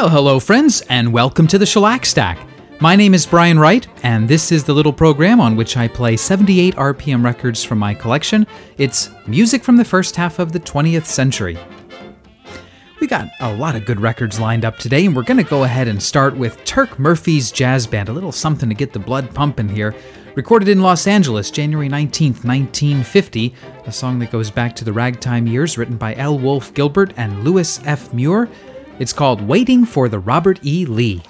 Well, hello friends, and welcome to the Shellac Stack. My name is Brian Wright, and this is the little program on which I play 78 RPM records from my collection. It's music from the first half of the 20th century. We got a lot of good records lined up today, and we're going to go ahead and start with Turk Murphy's Jazz Band, a little something to get the blood pumping here. Recorded in Los Angeles, January 19th, 1950, a song that goes back to the ragtime years, written by L. Wolfe Gilbert and Louis F. Muir. It's called Waiting for the Robert E. Lee.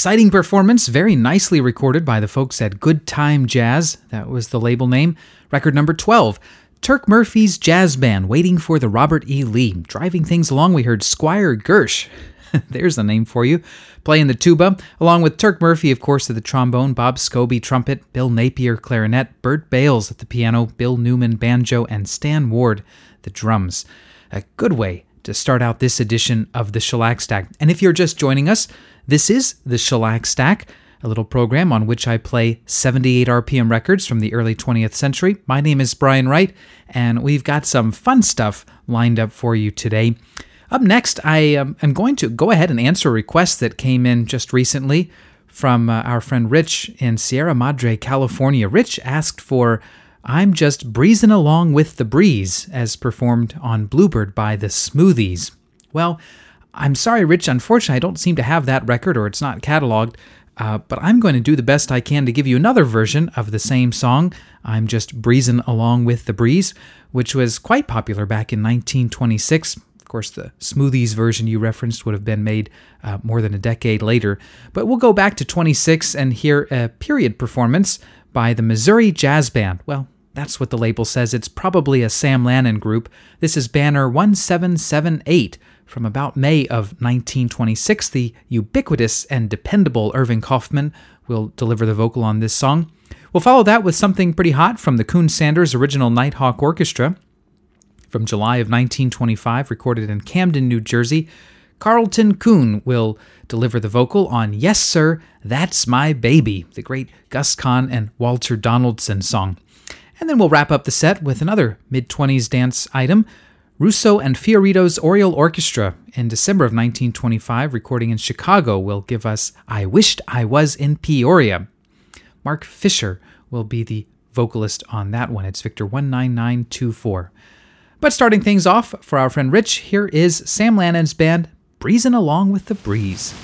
Exciting performance, very nicely recorded by the folks at Good Time Jazz. That was the label name. Record number 12, Turk Murphy's Jazz Band, Waiting for the Robert E. Lee. Driving things along, we heard Squire Gersh. There's the name for you. Playing the tuba, along with Turk Murphy, of course, at the trombone, Bob Scobey, trumpet, Bill Napier, clarinet, Bert Bales at the piano, Bill Newman, banjo, and Stan Ward, the drums. A good way to start out this edition of the Shellac Stack. And if you're just joining us, this is the Shellac Stack, a little program on which I play 78 RPM records from the early 20th century. My name is Brian Wright, and we've got some fun stuff lined up for you today. Up next, I am going to go ahead and answer a request that came in just recently from our friend Rich in Sierra Madre, California. Rich asked for I'm Just Breezin' Along with the Breeze, as performed on Bluebird by the Smoothies. Well, I'm sorry, Rich, unfortunately, I don't seem to have that record, or it's not cataloged, but I'm going to do the best I can to give you another version of the same song, I'm Just Breezin' Along with the Breeze, which was quite popular back in 1926. Of course, the Smoothies version you referenced would have been made more than a decade later, but we'll go back to 26 and hear a period performance by the Missouri Jazz Band. Well, That's what the label says. It's probably a Sam Lanin group. This is Banner 1778 from about May of 1926. The ubiquitous and dependable Irving Kaufman will deliver the vocal on this song. We'll follow that with something pretty hot from the Coon-Sanders original Nighthawk Orchestra from July of 1925, recorded in Camden, New Jersey. Carlton Coon will deliver the vocal on Yes Sir, That's My Baby, the great Gus Kahn and Walter Donaldson song. And then we'll wrap up the set with another mid-20s dance item, Russo and Fiorito's Oriole Orchestra in December of 1925, recording in Chicago, will give us I Wished I Was in Peoria. Mark Fisher will be the vocalist on that one. It's Victor 19924. But starting things off for our friend Rich, here is Sam Lanin's band, Breezin' Along with the Breeze.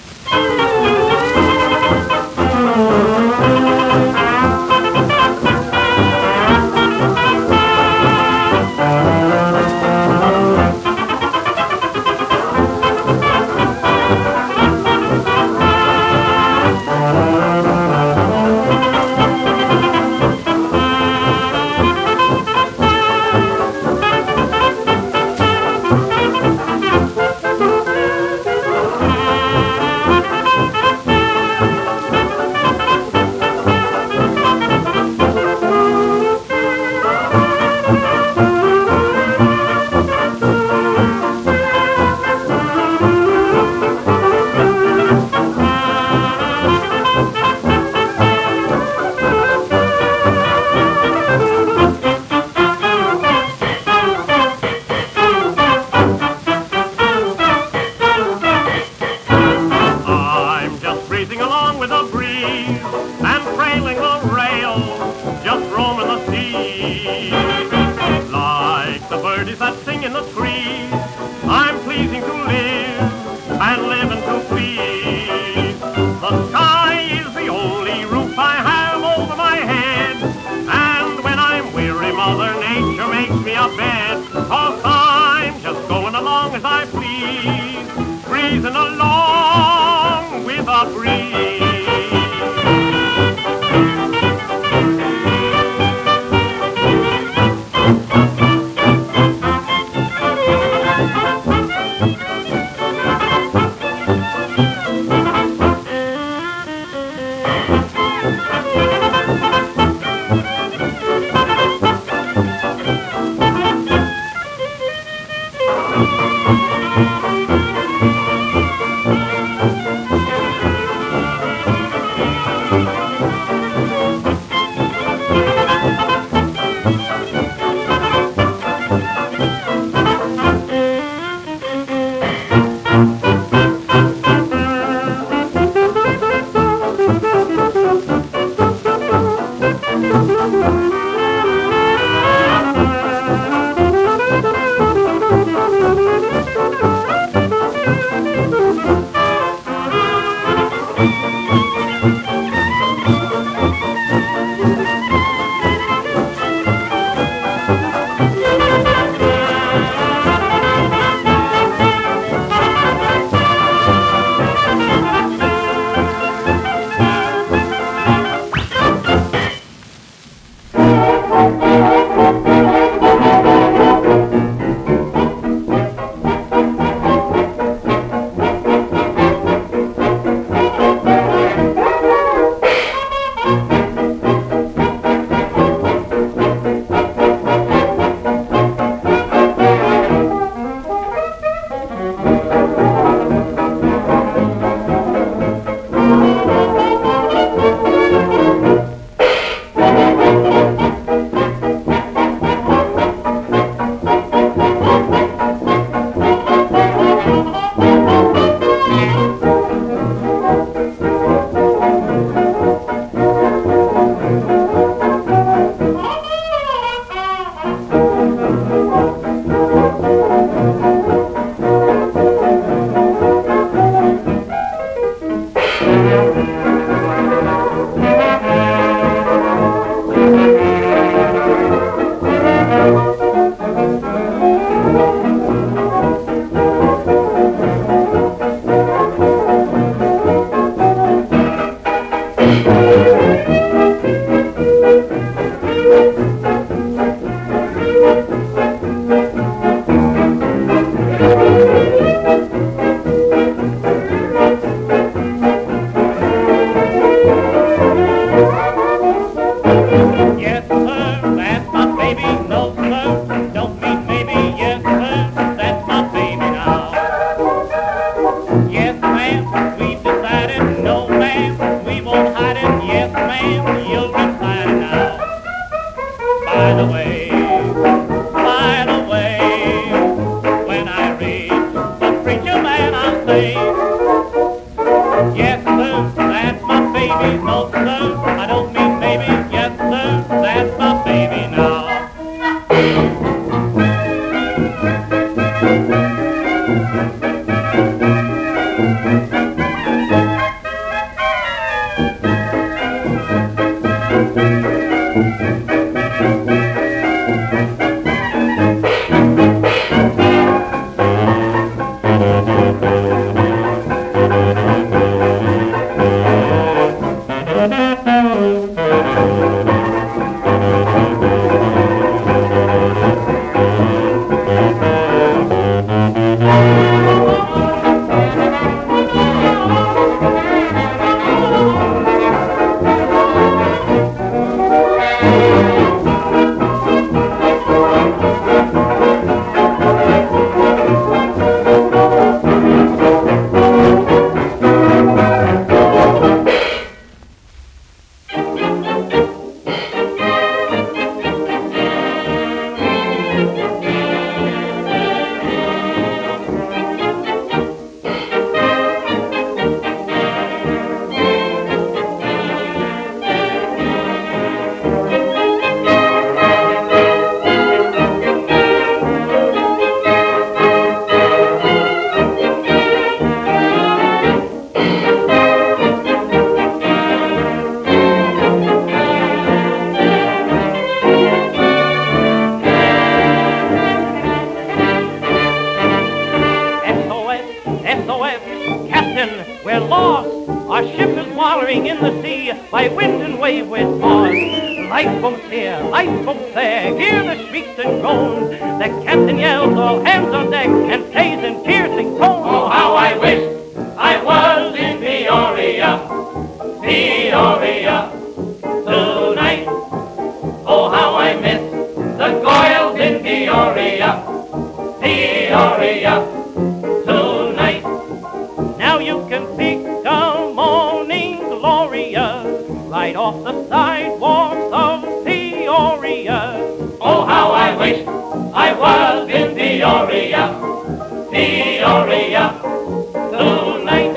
we're lost. Our ship is wallowing in the sea, by wind and wave we're tossed. Lifeboats here, lifeboats there, hear the shrieks and groans. The captain yells, all hands on deck, and says in piercing tones, oh, how I wish I was in Peoria, Peoria, tonight. Oh, how I miss the goyles in Peoria, Peoria. Off the sidewalks of Peoria. Oh, how I wish I was in Peoria, Peoria, tonight.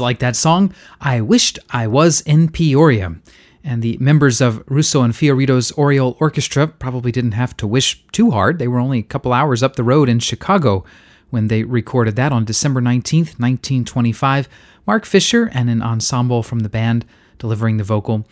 Like that song, I Wished I Was in Peoria. And the members of Russo and Fiorito's Oriole Orchestra probably didn't have to wish too hard. They were only a couple hours up the road in Chicago when they recorded that on December 19th, 1925. Mark Fisher and an ensemble from the band delivering the vocal.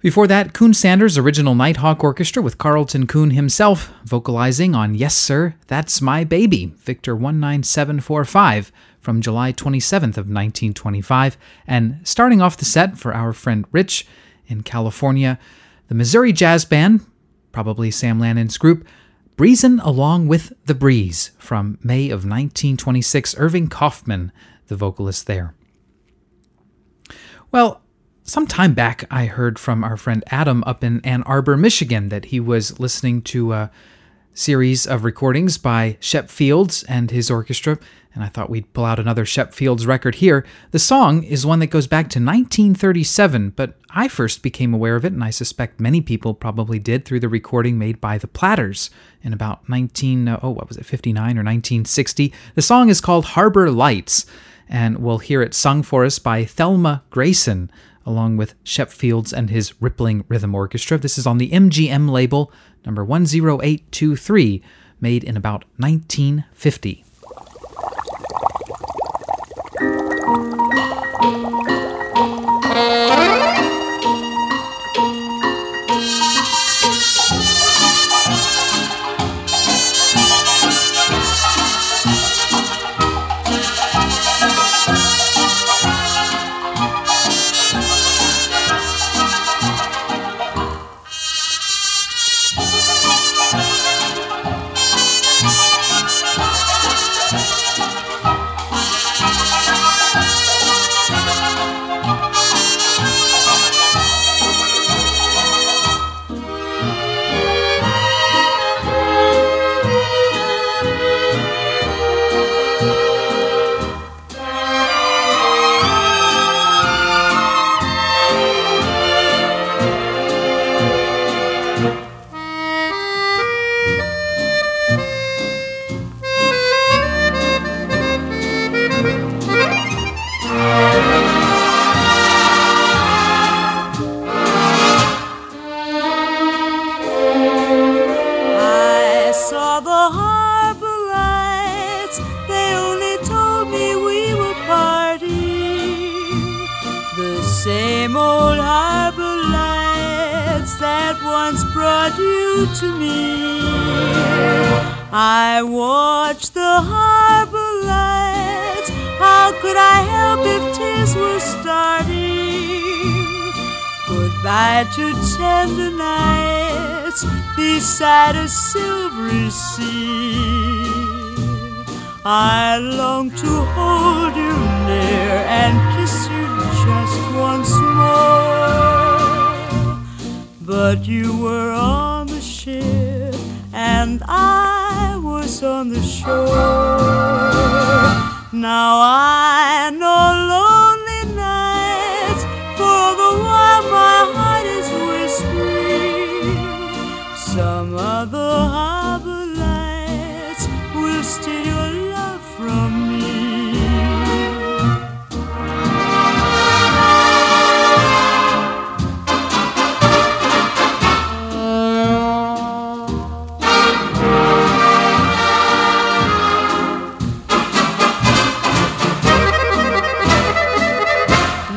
Before that, Coon-Sanders' original Nighthawk Orchestra with Carlton Coon himself vocalizing on Yes Sir, That's My Baby, Victor 19745. From July 27th of 1925, and starting off the set for our friend Rich in California, the Missouri Jazz Band, probably Sam Lanin's group, breezin' along with the breeze from May of 1926, Irving Kaufman, the vocalist there. Well, some time back I heard from our friend Adam up in Ann Arbor, Michigan, that he was listening to a series of recordings by Shep Fields and his orchestra, and I thought we'd pull out another Shep Fields record here. The song is one that goes back to 1937, but I first became aware of it, and I suspect many people probably did, through the recording made by the Platters in about 59 or 1960. The song is called Harbor Lights, and we'll hear it sung for us by Thelma Grayson, along with Shep Fields and his Rippling Rhythm Orchestra. This is on the MGM label, number 10823, made in about 1950. same old harbor lights that once brought you to me. I watched the harbor lights. How could I help if tears were starting? Goodbye to tender nights beside a silvery sea. I long to hold you near and kiss you just once more. But you were on the ship and I was on the shore. Now I know lonely nights, for the while my heart is whispering some other harbor lights will steal your life from me.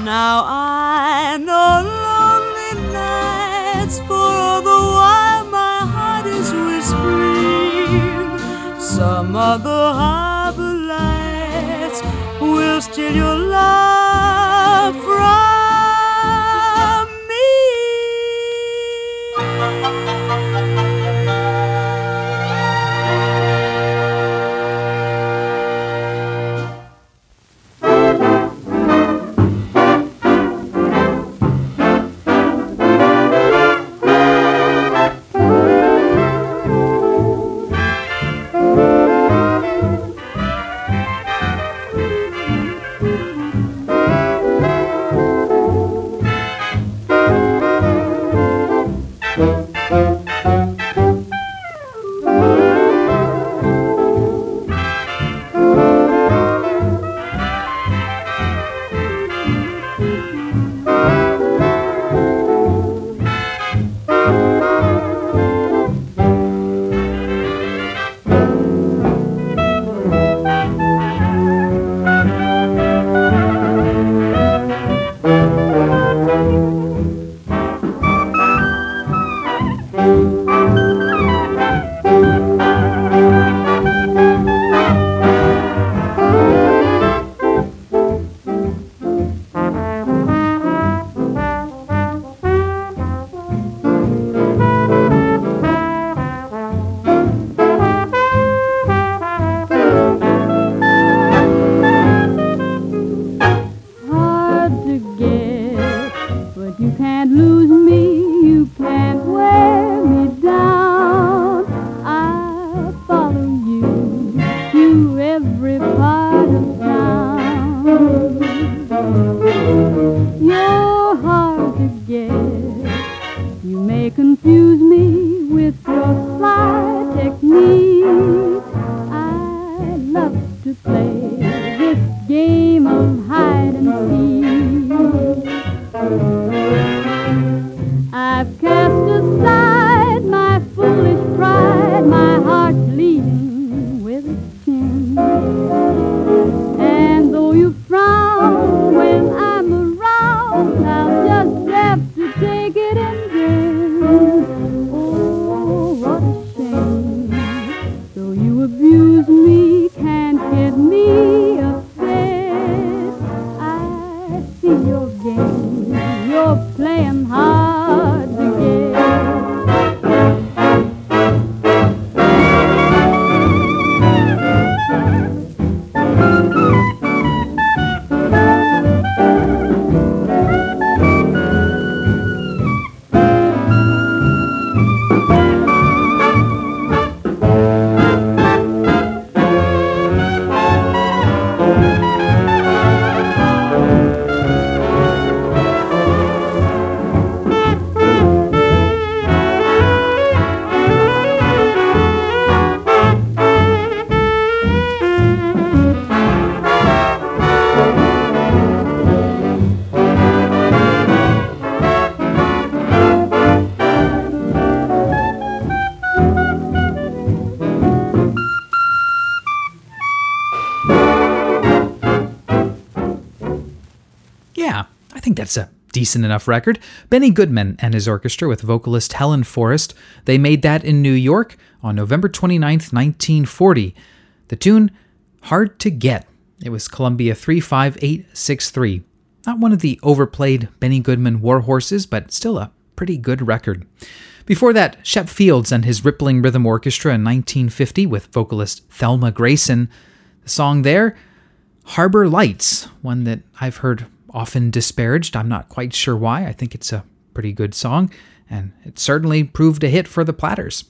Now I know lonely nights, for all the while my heart is whispering some other heart will steal your love from me. That's a decent enough record. Benny Goodman and his orchestra with vocalist Helen Forrest. They made that in New York on November 29th, 1940. The tune, Hard to Get. It was Columbia 35863. Not one of the overplayed Benny Goodman war horses, but still a pretty good record. Before that, Shep Fields and his Rippling Rhythm Orchestra in 1950 with vocalist Thelma Grayson. The song there, Harbor Lights, one that I've heard often disparaged. I'm not quite sure why. I think it's a pretty good song, and it certainly proved a hit for the Platters.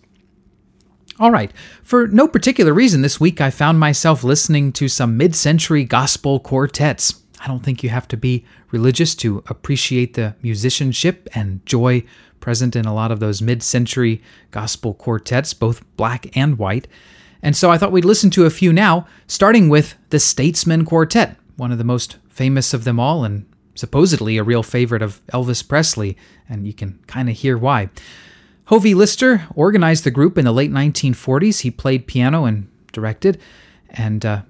All right, for no particular reason this week, I found myself listening to some mid-century gospel quartets. I don't think you have to be religious to appreciate the musicianship and joy present in a lot of those mid-century gospel quartets, both black and white. And so I thought we'd listen to a few now, starting with the Statesmen Quartet, one of the most famous of them all and supposedly a real favorite of Elvis Presley, and you can kind of hear why. Hovey Lister organized the group in the late 1940s. He played piano and directed, and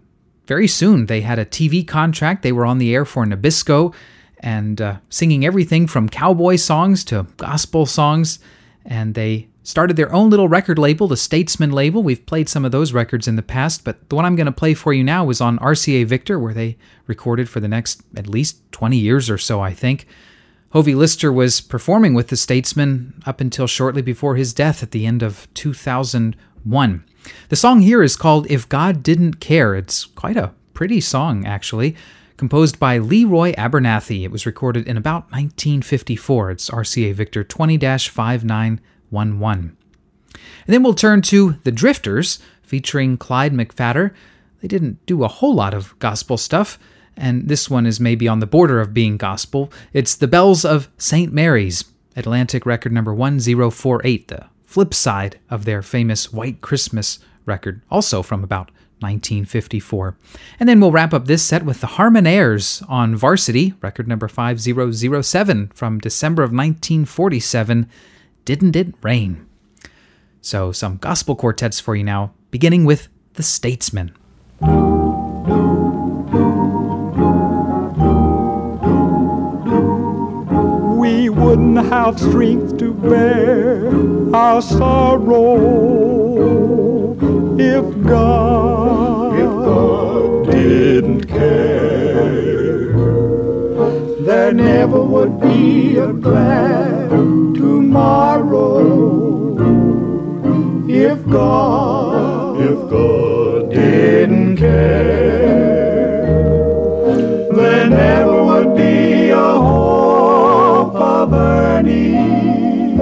very soon they had a TV contract. They were on the air for Nabisco and singing everything from cowboy songs to gospel songs, and they started their own little record label, the Statesmen label. We've played some of those records in the past, but the one I'm going to play for you now was on RCA Victor, where they recorded for the next at least 20 years or so, I think. Hovey Lister was performing with the Statesmen up until shortly before his death at the end of 2001. The song here is called If God Didn't Care. It's quite a pretty song, actually, composed by Leroy Abernathy. It was recorded in about 1954. It's RCA Victor 20-59. 1-1. And then we'll turn to the Drifters, featuring Clyde McPhatter. They didn't do a whole lot of gospel stuff, and this one is maybe on the border of being gospel. It's The Bells of St. Mary's, Atlantic record number 1048, the flip side of their famous White Christmas record, also from about 1954. And then we'll wrap up this set with the Harmonaires on Varsity, record number 5007 from December of 1947, Didn't It Rain? So some gospel quartets for you now, beginning with the Statesmen. We wouldn't have strength to bear our sorrow if God didn't care. There never would be a glad tomorrow, if God didn't care, there never would be a hope of earning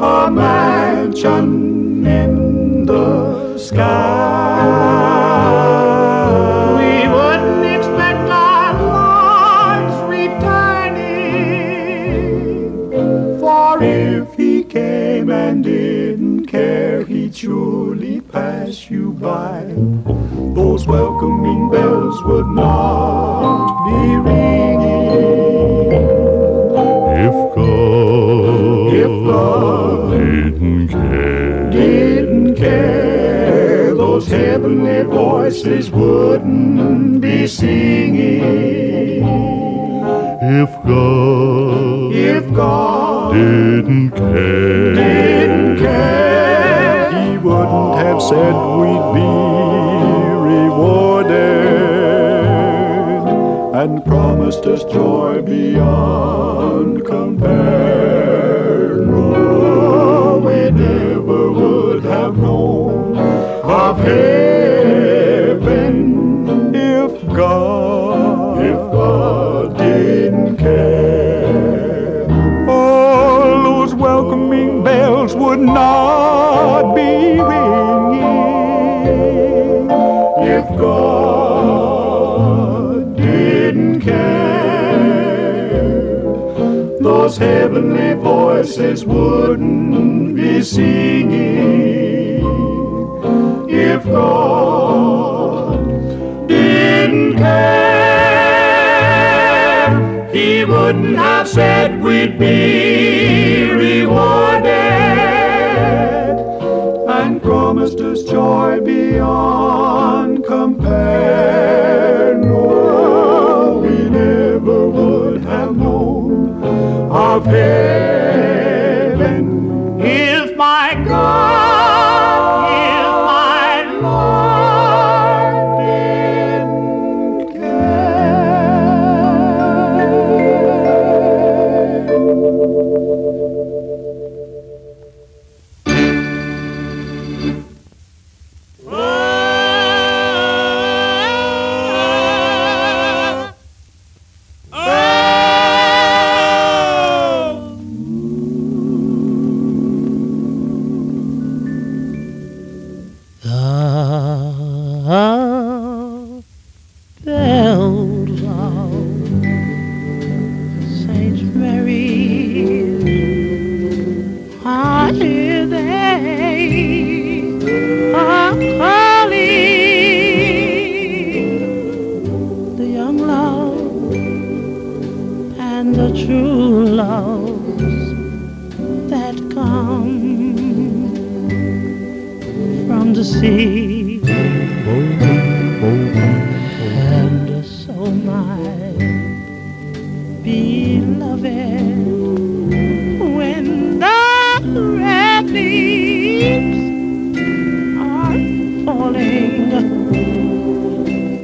a mansion in the sky. He'd surely pass you by. Those welcoming bells would not be ringing if God didn't care. Those heavenly voices wouldn't be singing if God didn't care. Wouldn't have said we'd be rewarded and promised us joy beyond compare. Oh, we never would have known of heaven if God didn't care. All those welcoming bells would not be ringing if God didn't care. Those heavenly voices wouldn't be singing if God didn't care. He wouldn't have said we'd be rewarded and promised us joy beyond compare. No, we never would have known bells of St. Mary, I hear they are calling, the young love and the true loves that come from the sea. And so my beloved, when the red leaves are falling,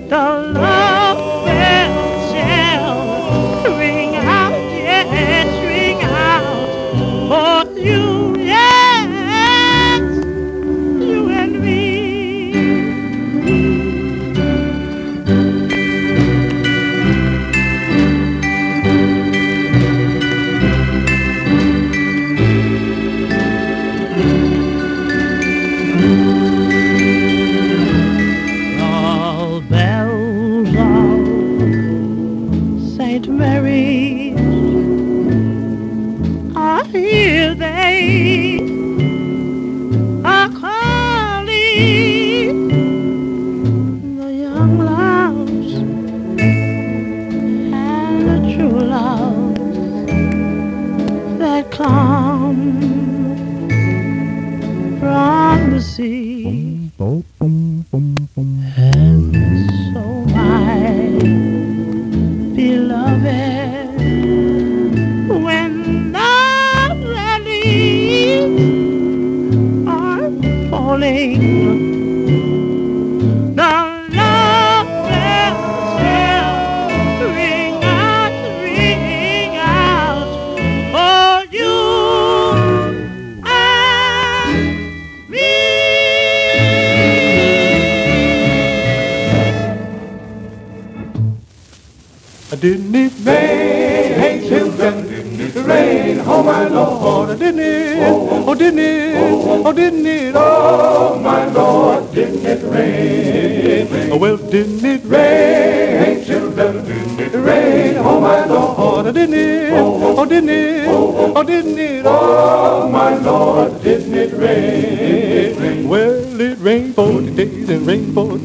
the love bell shall ring out, yes, ring out for you, yes, you and me.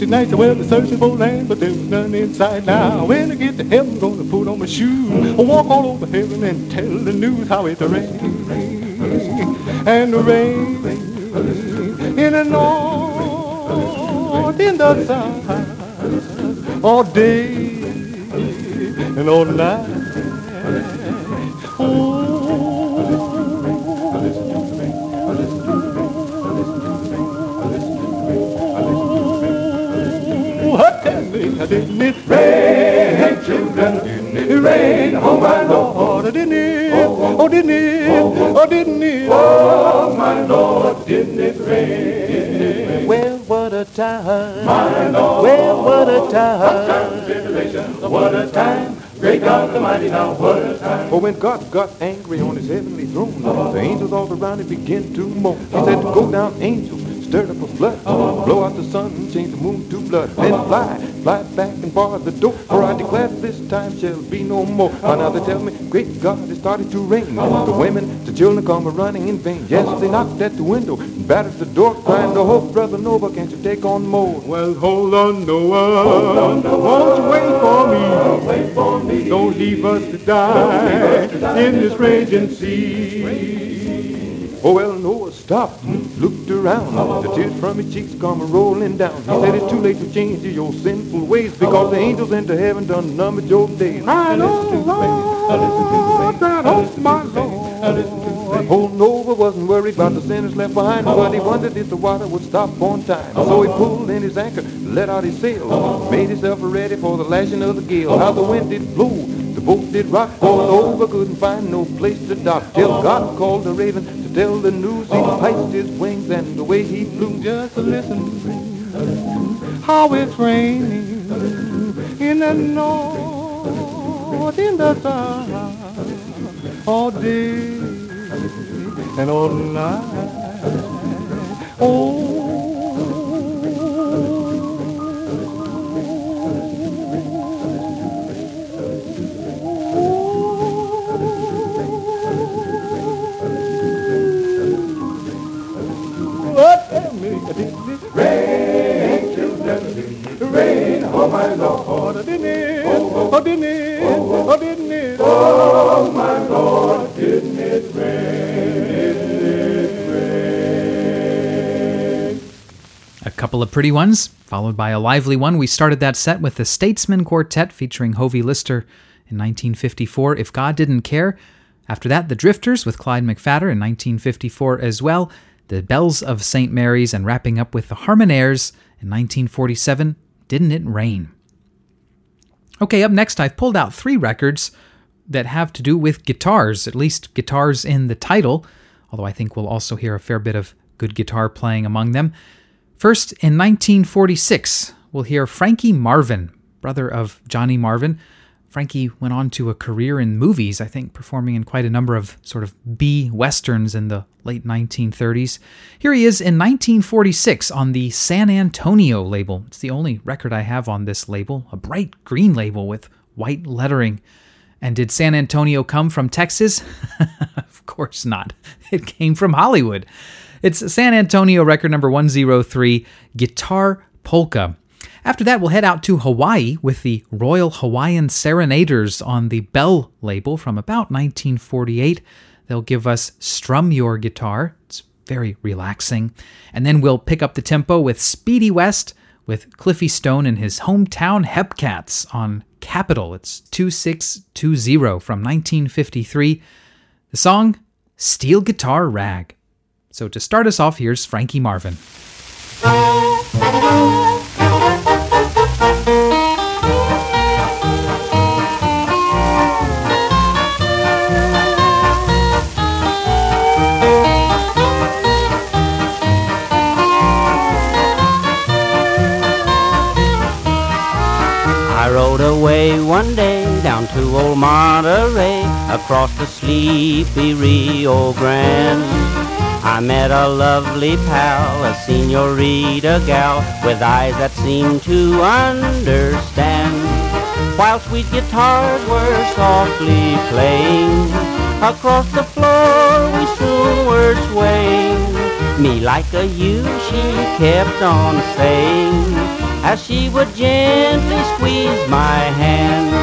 Nights I was searching for land, but there was none inside. Now when I get to heaven, I'm gonna put on my shoes, I'll walk all over heaven and tell the news how it rained and rained in the north, in the south, all day and all night. Didn't it rain, children? Didn't it rain? Oh my Lord, didn't it? Oh, didn't it? Oh, didn't it? Oh my Lord, didn't it rain? Well, what a time! My Lord, well, what a time! Tribulation, what a time! Great God Almighty, now what a time! For when God got angry on His heavenly throne, the angels all around Him began to moan. He said, "Go down, angels, stir up a flood, blow out the sun and change the moon to blood. Then fly back and bar the door, for I declare this time shall be no more." And now they tell me, great God, it started to rain. The women, the children come running in vain. Yes, they knocked at the window and battered the door, crying, "Oh, brother Noah, can't you take on more?" Well, hold on, Noah. Hold on, Noah. Won't you wait for me? Wait for me. Don't leave us to die in this raging sea. Oh, well, Noah stopped, looked around, the tears from his cheeks come rolling down. He said, "It's too late to change your sinful ways, because the angels into heaven done numbered your days." I know, Lord, that oh my Lord. Old Noah wasn't worried about the sinners left behind, but he wondered if the water would stop on time. So he pulled in his anchor, let out his sail, made himself ready for the lashing of the gale. How the wind did blow, the boat did rock, all over, couldn't find no place to dock, till God called the raven to tell the news. He piped his wings and the way he flew. Just listen how it's raining in the north, in the south, all day and all night. Oh, didn't it? Oh, didn't it? Oh, didn't it? Oh, my Lord, didn't it rain? Didn't it rain? A couple of pretty ones, followed by a lively one. We started that set with the Statesmen Quartet featuring Hovey Lister in 1954, If God Didn't Care. After that, the Drifters with Clyde McPhatter in 1954 as well, the Bells of St. Mary's, and wrapping up with the Harmonaires in 1947, Didn't It Rain? Okay, up next, I've pulled out three records that have to do with guitars, at least guitars in the title, although I think we'll also hear a fair bit of good guitar playing among them. First, in 1946, we'll hear Frankie Marvin, brother of Johnny Marvin. Frankie went on to a career in movies, I think, performing in quite a number of sort of B-westerns in the late 1930s. Here he is in 1946 on the San Antonio label. It's the only record I have on this label, a bright green label with white lettering. And did San Antonio come from Texas? Of course not. It came from Hollywood. It's San Antonio record number 103, Guitar Polka. After that, we'll head out to Hawaii with the Royal Hawaiian Serenaders on the Bell label from about 1948. They'll give us Strum Your Guitar. It's very relaxing. And then we'll pick up the tempo with Speedy West, with Cliffy Stone and his hometown Hepcats on Capitol. It's 2620 from 1953. The song, Steel Guitar Rag. So to start us off, here's Frankie Marvin. Away one day down to old Monterey, across the sleepy Rio Grande. I met a lovely pal, a senorita gal, with eyes that seemed to understand. While sweet guitars were softly playing, across the floor we soon were swaying. Me like a you, she kept on saying, as she would gently squeeze my hand.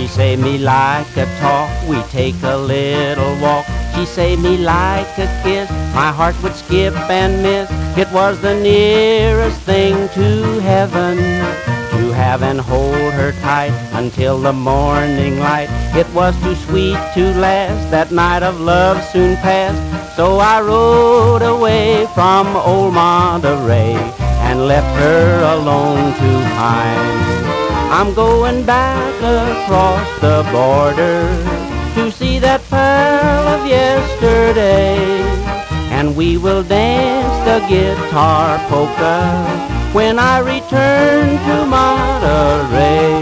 She say, me like a talk, we take a little walk. She say, me like a kiss, my heart would skip and miss. It was the nearest thing to heaven, to have and hold her tight until the morning light. It was too sweet to last, that night of love soon passed. So I rode away from old Monterey and left her alone to pine. I'm going back across the border to see that pal of yesterday, and we will dance the guitar polka when I return to Monterey.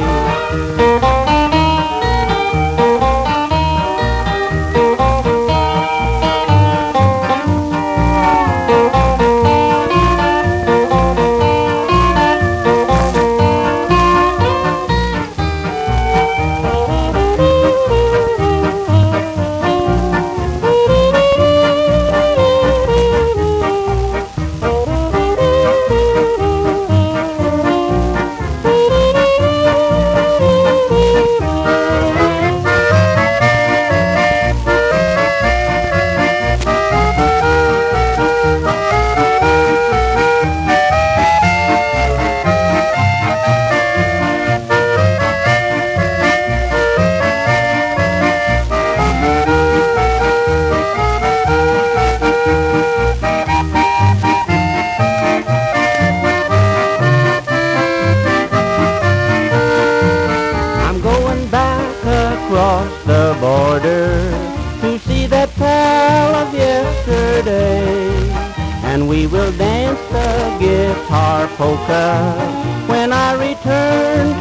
When I return to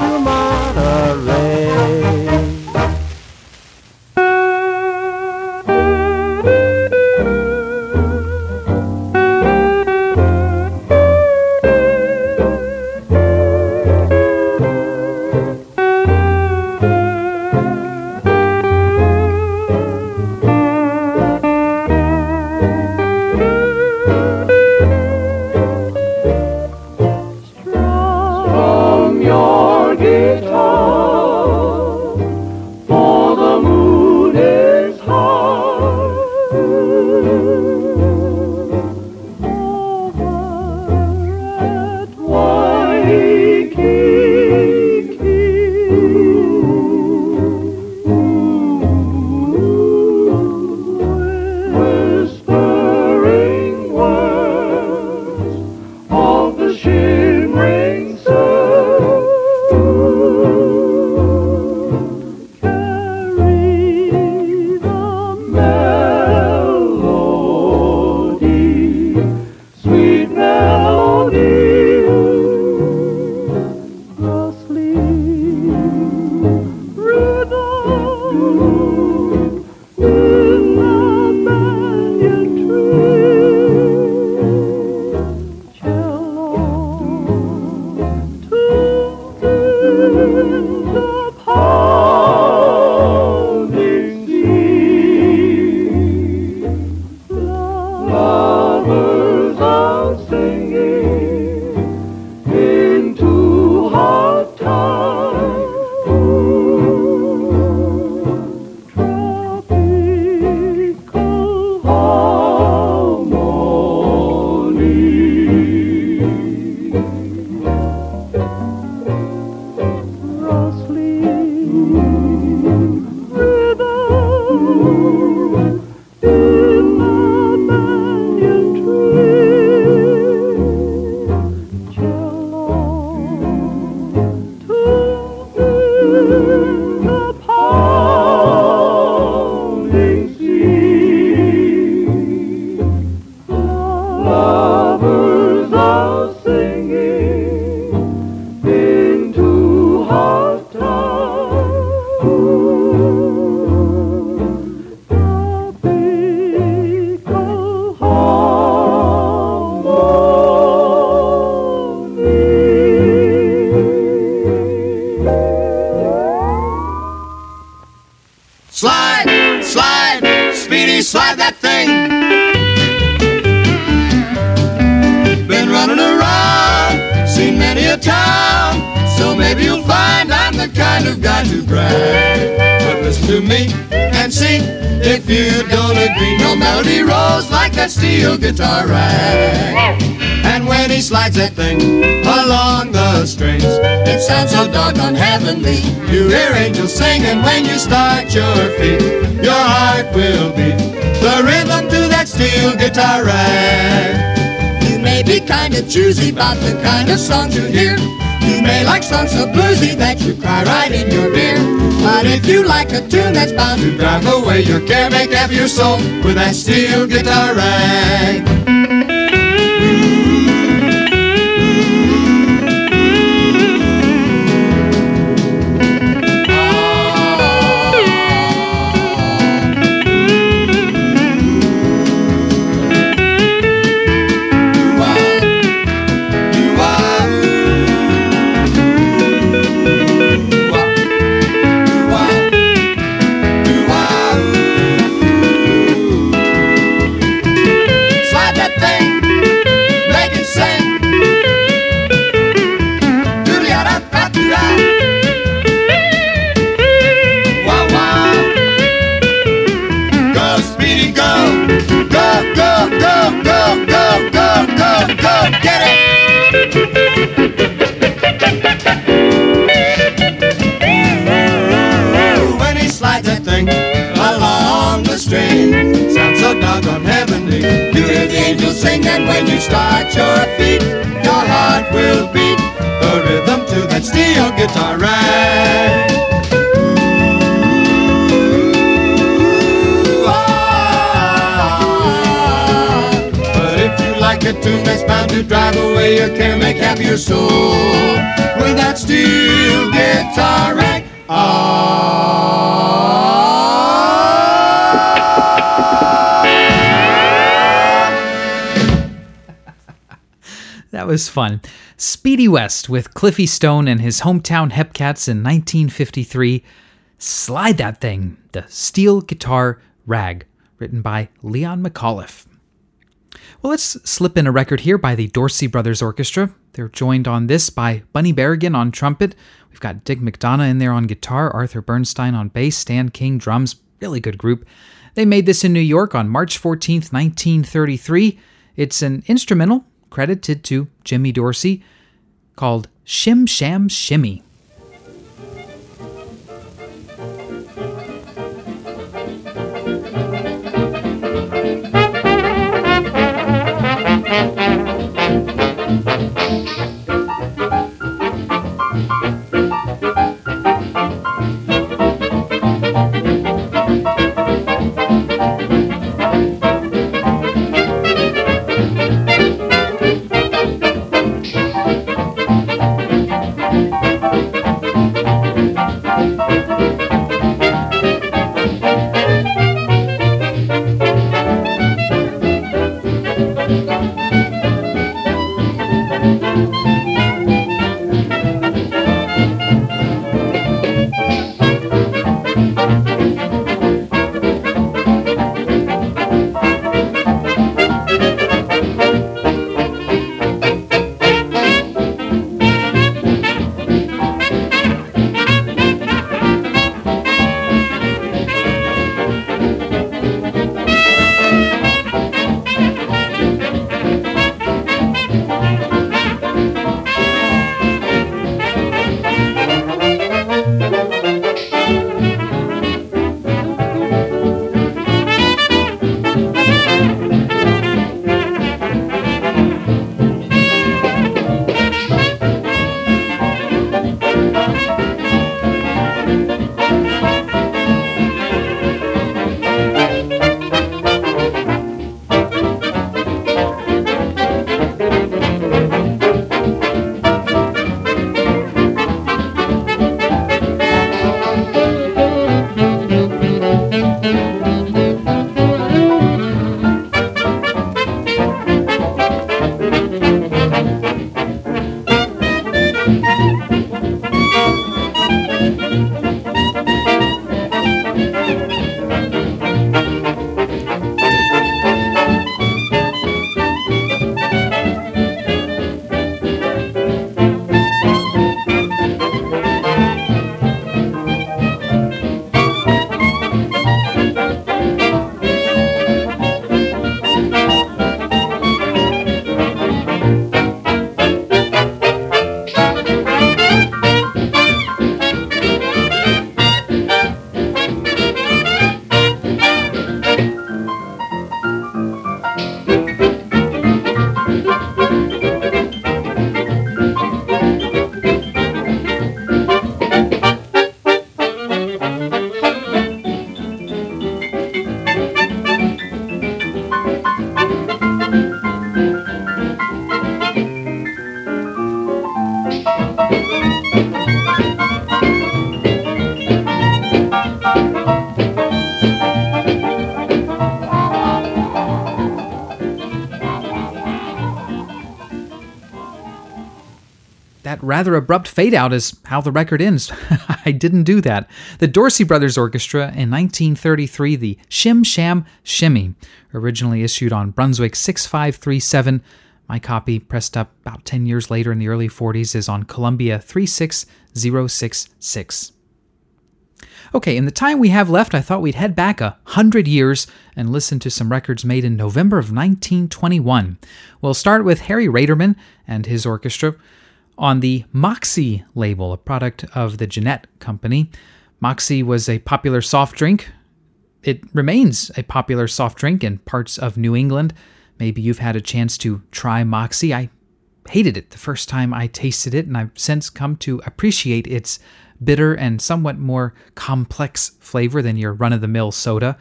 Choosy about the kind of songs you hear. You may like songs so bluesy that you cry right in your ear. But if you like a tune that's bound to drive away your care, make up your soul with that steel guitar rag. Was fun. Speedy West with Cliffy Stone and his hometown Hepcats in 1953. Slide That Thing, the Steel Guitar Rag, written by Leon McAuliffe. Well, let's slip in a record here by the Dorsey Brothers Orchestra. They're joined on this by Bunny Berrigan on trumpet. We've got Dick McDonough in there on guitar, Arthur Bernstein on bass, Stan King drums. Really good group. They made this in New York on March 14th, 1933. It's an instrumental credited to Jimmy Dorsey, called Shim Sham Shimmy. Rather abrupt fade-out is how the record ends. I didn't do that. The Dorsey Brothers Orchestra in 1933, the Shim Sham Shimmy, originally issued on Brunswick 6537. My copy, pressed up about 10 years later in the early 40s, is on Columbia 36066. Okay, in the time we have left, I thought we'd head back 100 years and listen to some records made in November of 1921. We'll start with Harry Raderman and his orchestra on the Moxie label, a product of the Jeanette Company. Moxie was a popular soft drink. It remains a popular soft drink in parts of New England. Maybe you've had a chance to try Moxie. I hated it the first time I tasted it, and I've since come to appreciate its bitter and somewhat more complex flavor than your run-of-the-mill soda.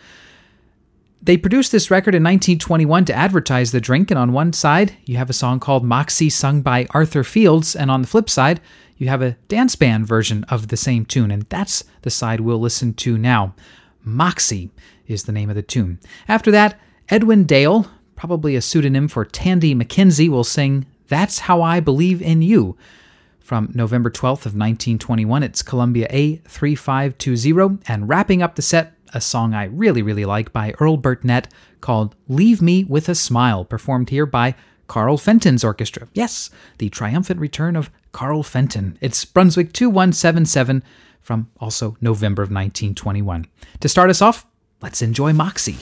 They produced this record in 1921 to advertise the drink, and on one side, you have a song called Moxie sung by Arthur Fields, and on the flip side, you have a dance band version of the same tune, and that's the side we'll listen to now. Moxie is the name of the tune. After that, Edwin Dale, probably a pseudonym for Tandy McKenzie, will sing That's How I Believe in You. From November 12th of 1921, it's Columbia A3520, and wrapping up the set, a song I really, really like by Earl Burnett called Leave Me With a Smile, performed here by Carl Fenton's orchestra. Yes, the triumphant return of Carl Fenton. It's Brunswick 2177 from also November of 1921. To start us off, let's enjoy Moxie.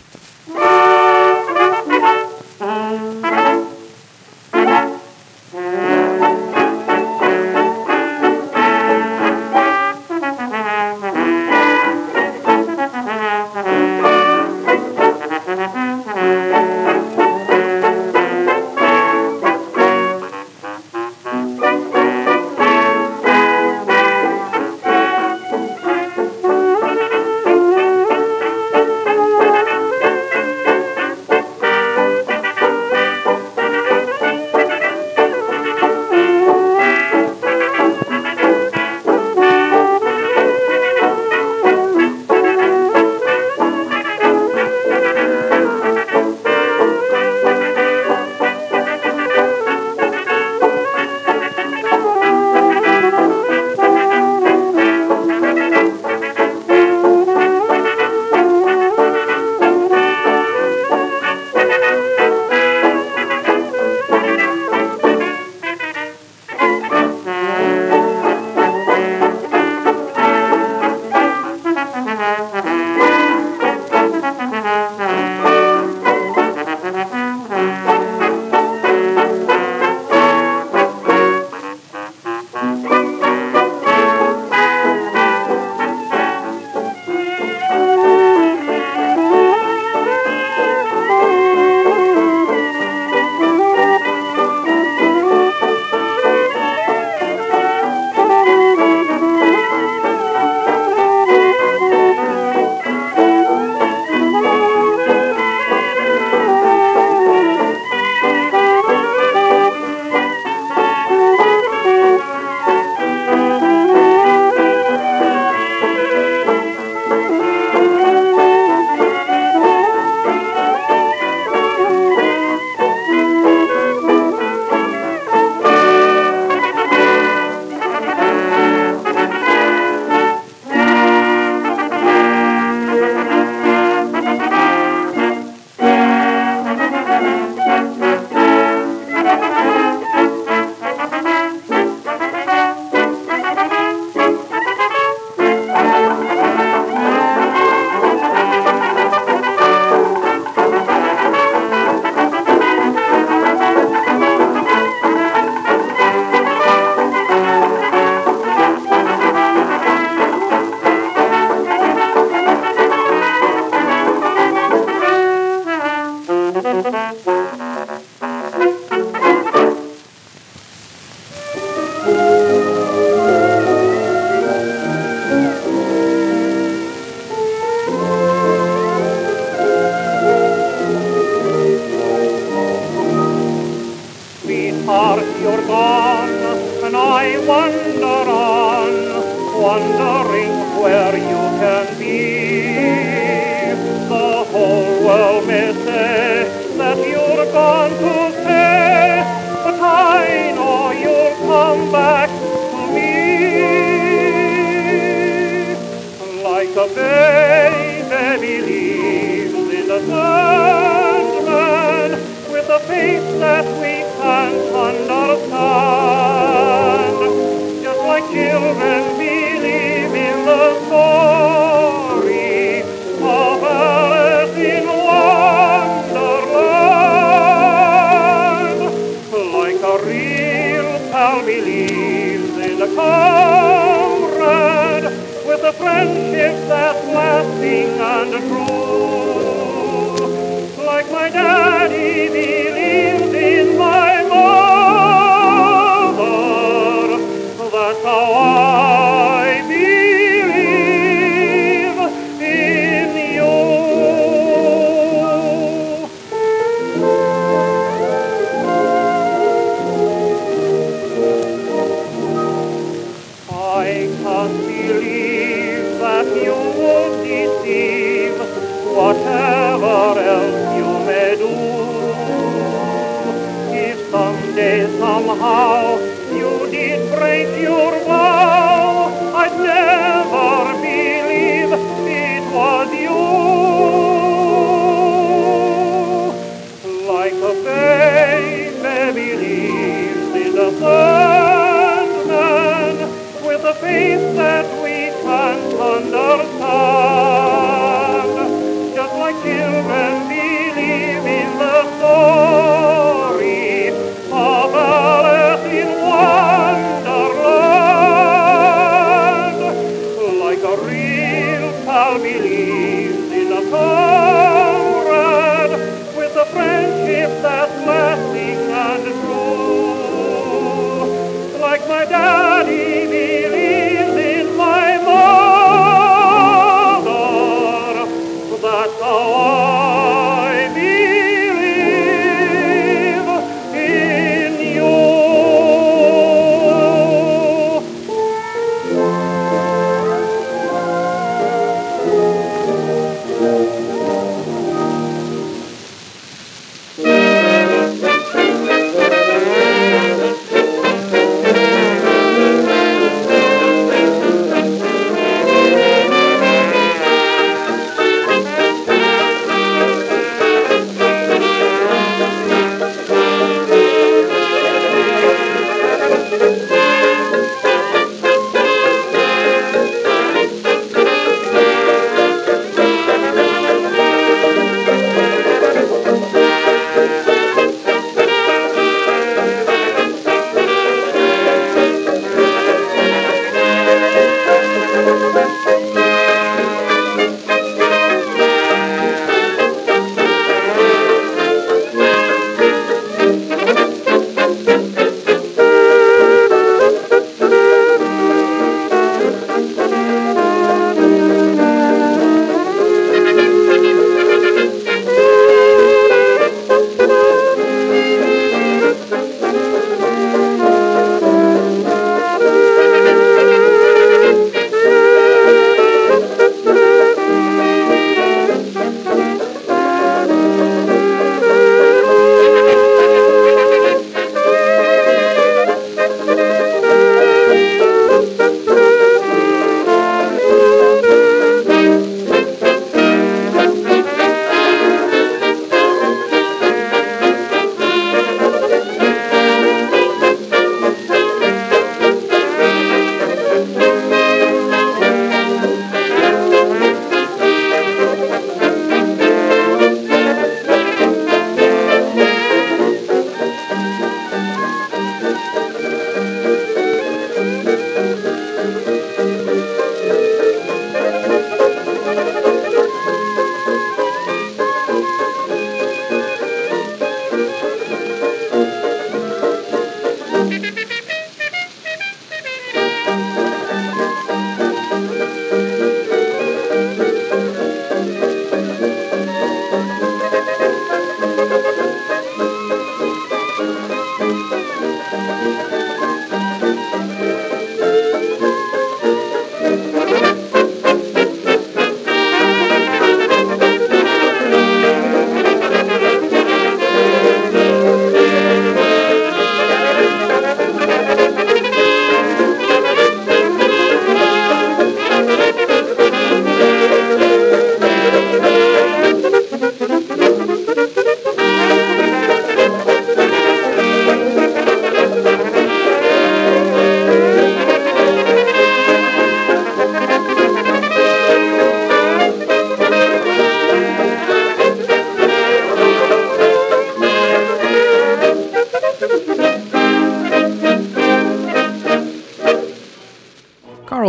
the bay Benny leaves in the sandman, with the faith that we can't understand. Just like children believe in the story of Alice in Wonderland, like a real pal believes in a comrade, with a friendship that's lasting and true, like my daddy believes in my mother. That's how I believe in you. I can't believe you won't deceive, whatever else you may do. If someday, somehow, you did break your vow, I'd never believe it was you. Like a baby believes in a sandman, with a faith that understand, just like children believe in the story of Alice in Wonderland, like a real pal believes in a comrade, with a friendship that's lasting and true, like my daddy believes.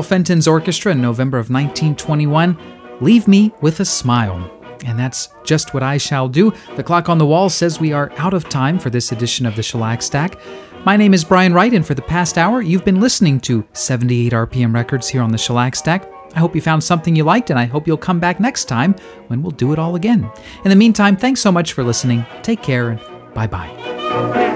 Fenton's orchestra in November of 1921, Leave Me With a Smile. And that's just what I shall do. The clock on the wall says we are out of time for this edition of the Shellac Stack. My name is Brian Wright, and for the past hour, you've been listening to 78 RPM Records here on the Shellac Stack. I hope you found something you liked, and I hope you'll come back next time when we'll do it all again. In the meantime, thanks so much for listening. Take care, and bye-bye.